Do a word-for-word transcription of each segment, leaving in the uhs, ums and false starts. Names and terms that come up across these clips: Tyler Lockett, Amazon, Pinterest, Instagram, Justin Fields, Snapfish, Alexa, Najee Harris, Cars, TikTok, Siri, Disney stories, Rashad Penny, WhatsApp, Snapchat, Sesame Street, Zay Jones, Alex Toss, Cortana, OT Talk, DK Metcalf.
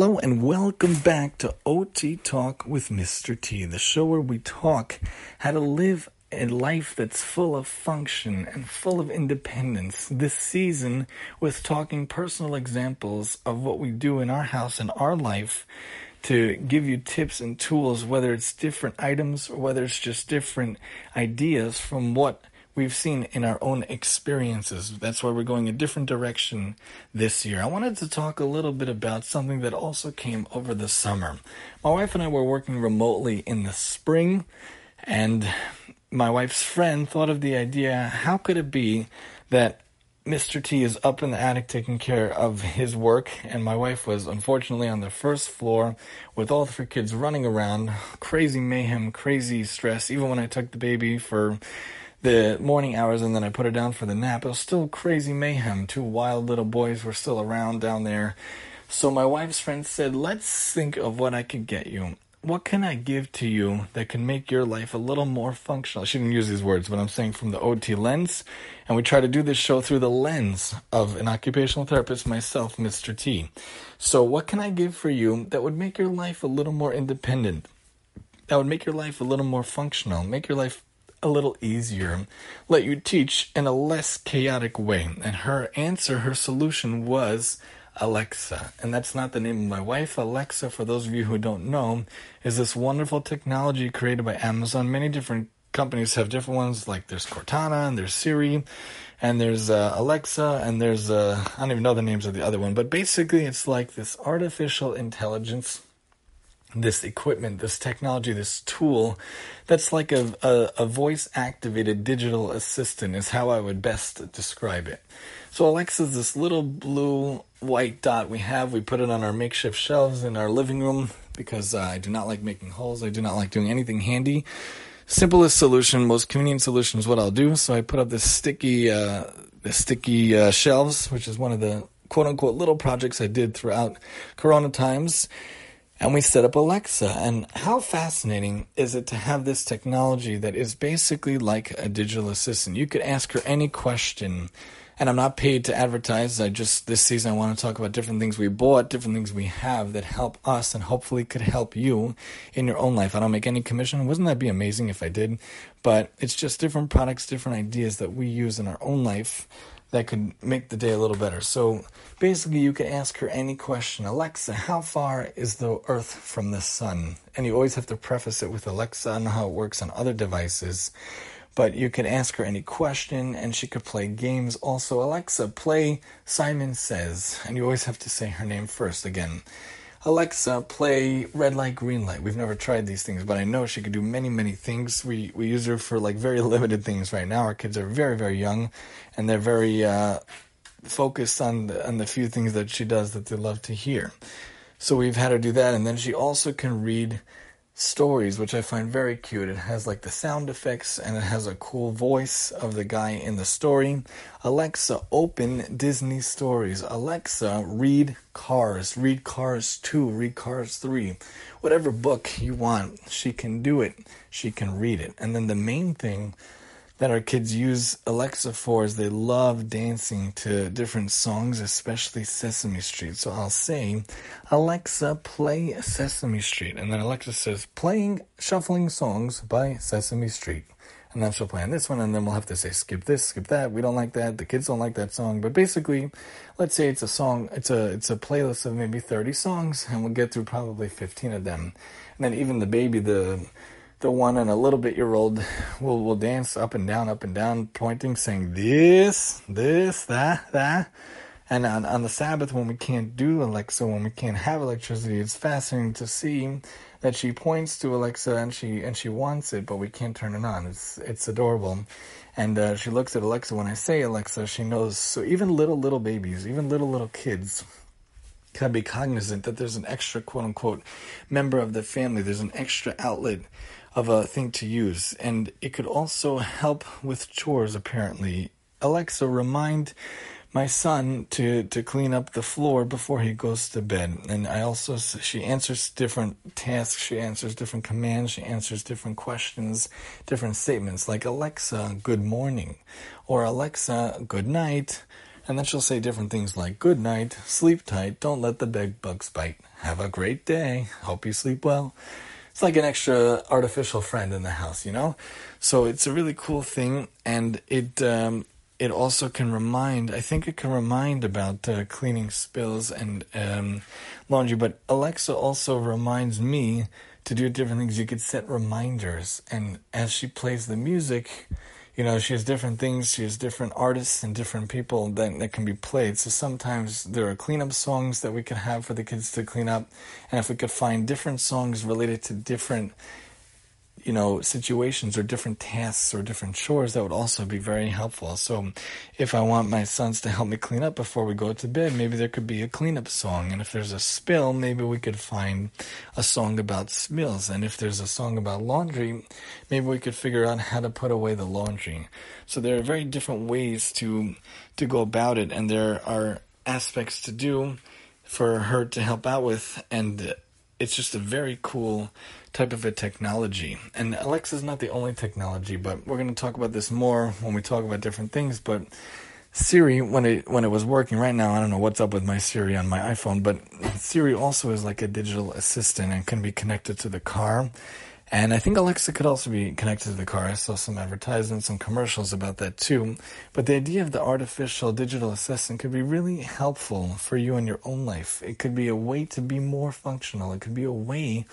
Hello and welcome back to O T Talk with Mister T, the show where we talk how to live a life that's full of function and full of independence. This season with talking personal examples of what we do in our house and our life to give you tips and tools, whether it's different items or whether it's just different ideas from what we've seen in our own experiences. That's why we're going a different direction this year. I wanted to talk a little bit about something that also came over the summer. My wife and I were working remotely in the spring, and my wife's friend thought of the idea, how could it be that Mister T is up in the attic taking care of his work, and my wife was unfortunately on the first floor with all three kids running around, crazy mayhem, crazy stress, even when I took the baby for the morning hours and then I put her down for the nap. It was still crazy mayhem. Two wild little boys were still around down there. So my wife's friend said, let's think of what I could get you. What can I give to you that can make your life a little more functional? I shouldn't use these words, but I'm saying from the O T lens. And we try to do this show through the lens of an occupational therapist, myself, Mister T. So what can I give for you that would make your life a little more independent? That would make your life a little more functional. Make your life a little easier. Let you teach in a less chaotic way. And her answer, her solution was Alexa. And that's not the name of my wife. Alexa, for those of you who don't know, is this wonderful technology created by Amazon. Many different companies have different ones, like there's Cortana and there's Siri and there's uh, Alexa and there's, uh, I don't even know the names of the other one, but basically it's like this artificial intelligence, this equipment, this technology, this tool that's like a, a, a voice-activated digital assistant is how I would best describe it. So Alexa is this little blue white dot we have. We put it on our makeshift shelves in our living room because uh, I do not like making holes. I do not like doing anything handy. Simplest solution, most convenient solution is what I'll do. So I put up this sticky, uh, this sticky uh, shelves, which is one of the quote-unquote little projects I did throughout Corona times. And we set up Alexa. And how fascinating is it to have this technology that is basically like a digital assistant? You could ask her any question. And I'm not paid to advertise. I just, this season, I want to talk about different things we bought, different things we have that help us and hopefully could help you in your own life. I don't make any commission. Wouldn't that be amazing if I did? But it's just different products, different ideas that we use in our own life that could make the day a little better. So basically you can ask her any question. Alexa, how far is the earth from the sun? And you always have to preface it with Alexa. I don't know how it works on other devices, but you can ask her any question and she could play games. Also, Alexa, play Simon Says. And you always have to say her name first again. Alexa, play Red Light, Green Light. We've never tried these things, but I know she could do many, many things. We we use her for like very limited things right now. Our kids are very, very young, and they're very uh, focused on the, on the few things that she does that they love to hear. So we've had her do that, and then she also can read stories, which I find very cute. It has like the sound effects and it has a cool voice of the guy in the story. Alexa, open Disney stories. Alexa, read Cars. Read Cars two. Read Cars three. Whatever book you want, she can do it. She can read it. And then the main thing that our kids use Alexa for is they love dancing to different songs, especially Sesame Street. So I'll say, Alexa, play Sesame Street. And then Alexa says, playing Shuffling Songs by Sesame Street. And then she'll play on this one, and then we'll have to say, skip this, skip that. We don't like that. The kids don't like that song. But basically, let's say it's a song, it's a it's a playlist of maybe thirty songs, and we'll get through probably fifteen of them. And then even the baby, the... The one and a little bit year old will will dance up and down, up and down, pointing, saying this, this, that, that. And on, on the Sabbath, when we can't do Alexa, when we can't have electricity, it's fascinating to see that she points to Alexa and she and she wants it, but we can't turn it on. It's it's adorable. And uh, she looks at Alexa. When I say Alexa, she knows. So even little, little babies, even little, little kids can be cognizant that there's an extra, quote-unquote, member of the family. There's an extra outlet of a thing to use. And it could also help with chores, apparently. Alexa, remind my son to, to clean up the floor before he goes to bed. And I also, she answers different tasks, she answers different commands, she answers different questions, different statements, like Alexa, good morning, or Alexa, good night. And then she'll say different things like, good night, sleep tight, don't let the bed bugs bite, have a great day, hope you sleep well. It's like an extra artificial friend in the house, you know? So it's a really cool thing, and it um, it also can remind, I think it can remind about uh, cleaning spills and um, laundry, but Alexa also reminds me to do different things. You could set reminders, and as she plays the music, you know, she has different things, she has different artists and different people that, that can be played. So sometimes there are cleanup songs that we could have for the kids to clean up. And if we could find different songs related to different, you know, situations or different tasks or different chores, that would also be very helpful. So if I want my sons to help me clean up before we go to bed, maybe there could be a cleanup song. And if there's a spill, maybe we could find a song about spills. And if there's a song about laundry, maybe we could figure out how to put away the laundry. So there are very different ways to to go about it, and there are aspects to do for her to help out with, and it's just a very cool type of a technology. And Alexa's not the only technology, but we're going to talk about this more when we talk about different things. But Siri, when it when it was working right now, I don't know what's up with my Siri on my iPhone, but Siri also is like a digital assistant and can be connected to the car. And I think Alexa could also be connected to the car. I saw some advertisements and commercials about that too. But the idea of the artificial digital assistant could be really helpful for you in your own life. It could be a way to be more functional. It could be a way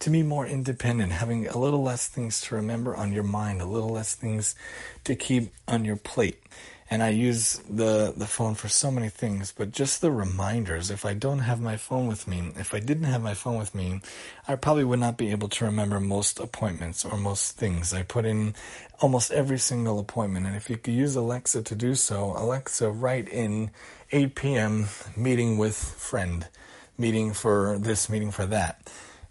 to be more independent, having a little less things to remember on your mind, a little less things to keep on your plate. And I use the, the phone for so many things, but just the reminders. If I don't have my phone with me, if I didn't have my phone with me, I probably would not be able to remember most appointments or most things. I put in almost every single appointment. And if you could use Alexa to do so, Alexa, write in eight p.m. meeting with friend, meeting for this, meeting for that.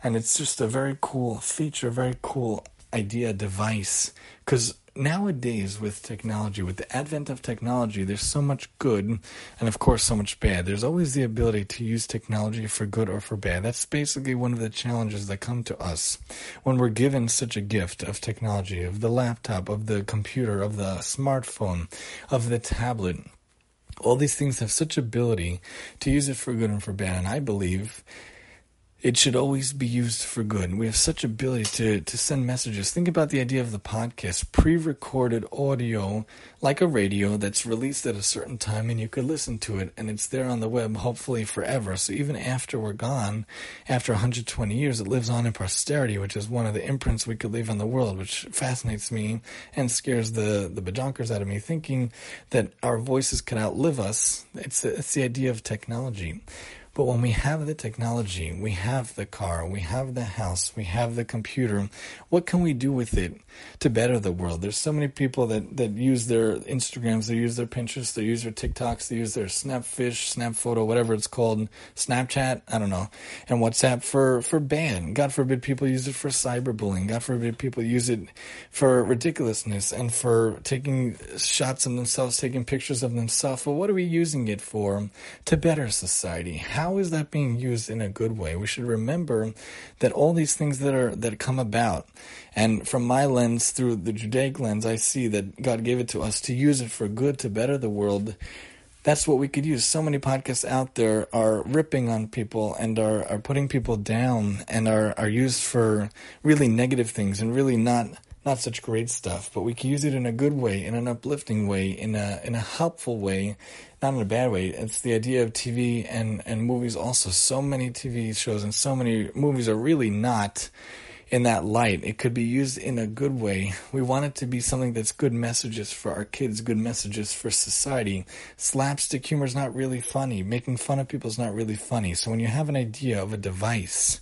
And it's just a very cool feature, very cool idea, device. Because nowadays with technology, with the advent of technology, there's so much good and, of course, so much bad. There's always the ability to use technology for good or for bad. That's basically one of the challenges that come to us when we're given such a gift of technology, of the laptop, of the computer, of the smartphone, of the tablet. All these things have such ability to use it for good and for bad, and I believe it should always be used for good. We have such ability to, to send messages. Think about the idea of the podcast, pre-recorded audio, like a radio that's released at a certain time, and you could listen to it, and it's there on the web, hopefully forever. So even after we're gone, after one hundred twenty years, it lives on in posterity, which is one of the imprints we could leave on the world, which fascinates me and scares the, the bajonkers out of me, thinking that our voices can outlive us. It's, it's the idea of technology. But when we have the technology, we have the car, we have the house, we have the computer, what can we do with it to better the world? There's so many people that, that use their Instagrams, they use their Pinterest, they use their TikToks, they use their Snapfish, Snapphoto, whatever it's called, Snapchat, I don't know, and WhatsApp for, for ban. God forbid people use it for cyberbullying. God forbid people use it for ridiculousness and for taking shots of themselves, taking pictures of themselves. But what are we using it for to better society? How How is that being used in a good way? We should remember that all these things that are that come about, and from my lens, through the Judaic lens, I see that God gave it to us to use it for good, to better the world. That's what we could use. So many podcasts out there are ripping on people and are, are putting people down and are, are used for really negative things and really not not such great stuff, but we can use it in a good way, in an uplifting way, in a in a helpful way, not in a bad way. It's the idea of T V and, and movies also. So many T V shows and so many movies are really not in that light. It could be used in a good way. We want it to be something that's good messages for our kids, good messages for society. Slapstick humor is not really funny. Making fun of people is not really funny. So when you have an idea of a device,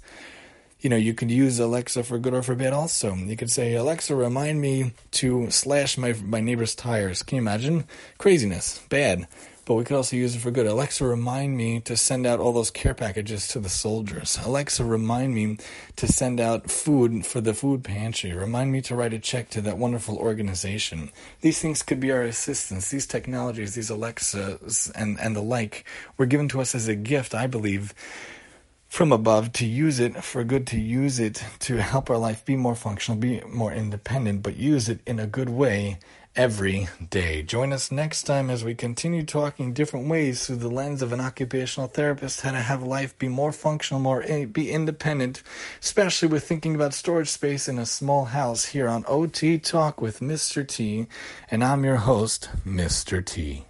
you know, you could use Alexa for good or for bad also. You could say, Alexa, remind me to slash my my neighbor's tires. Can you imagine? Craziness. Bad. But we could also use it for good. Alexa, remind me to send out all those care packages to the soldiers. Alexa, remind me to send out food for the food pantry. Remind me to write a check to that wonderful organization. These things could be our assistants. These technologies, these Alexas and, and the like, were given to us as a gift, I believe, from above, to use it for good, to use it to help our life be more functional, be more independent, but use it in a good way every day. Join us next time as we continue talking different ways through the lens of an occupational therapist, how to have life be more functional, more be independent, especially with thinking about storage space in a small house here on O T Talk with Mister T. And I'm your host, Mister T.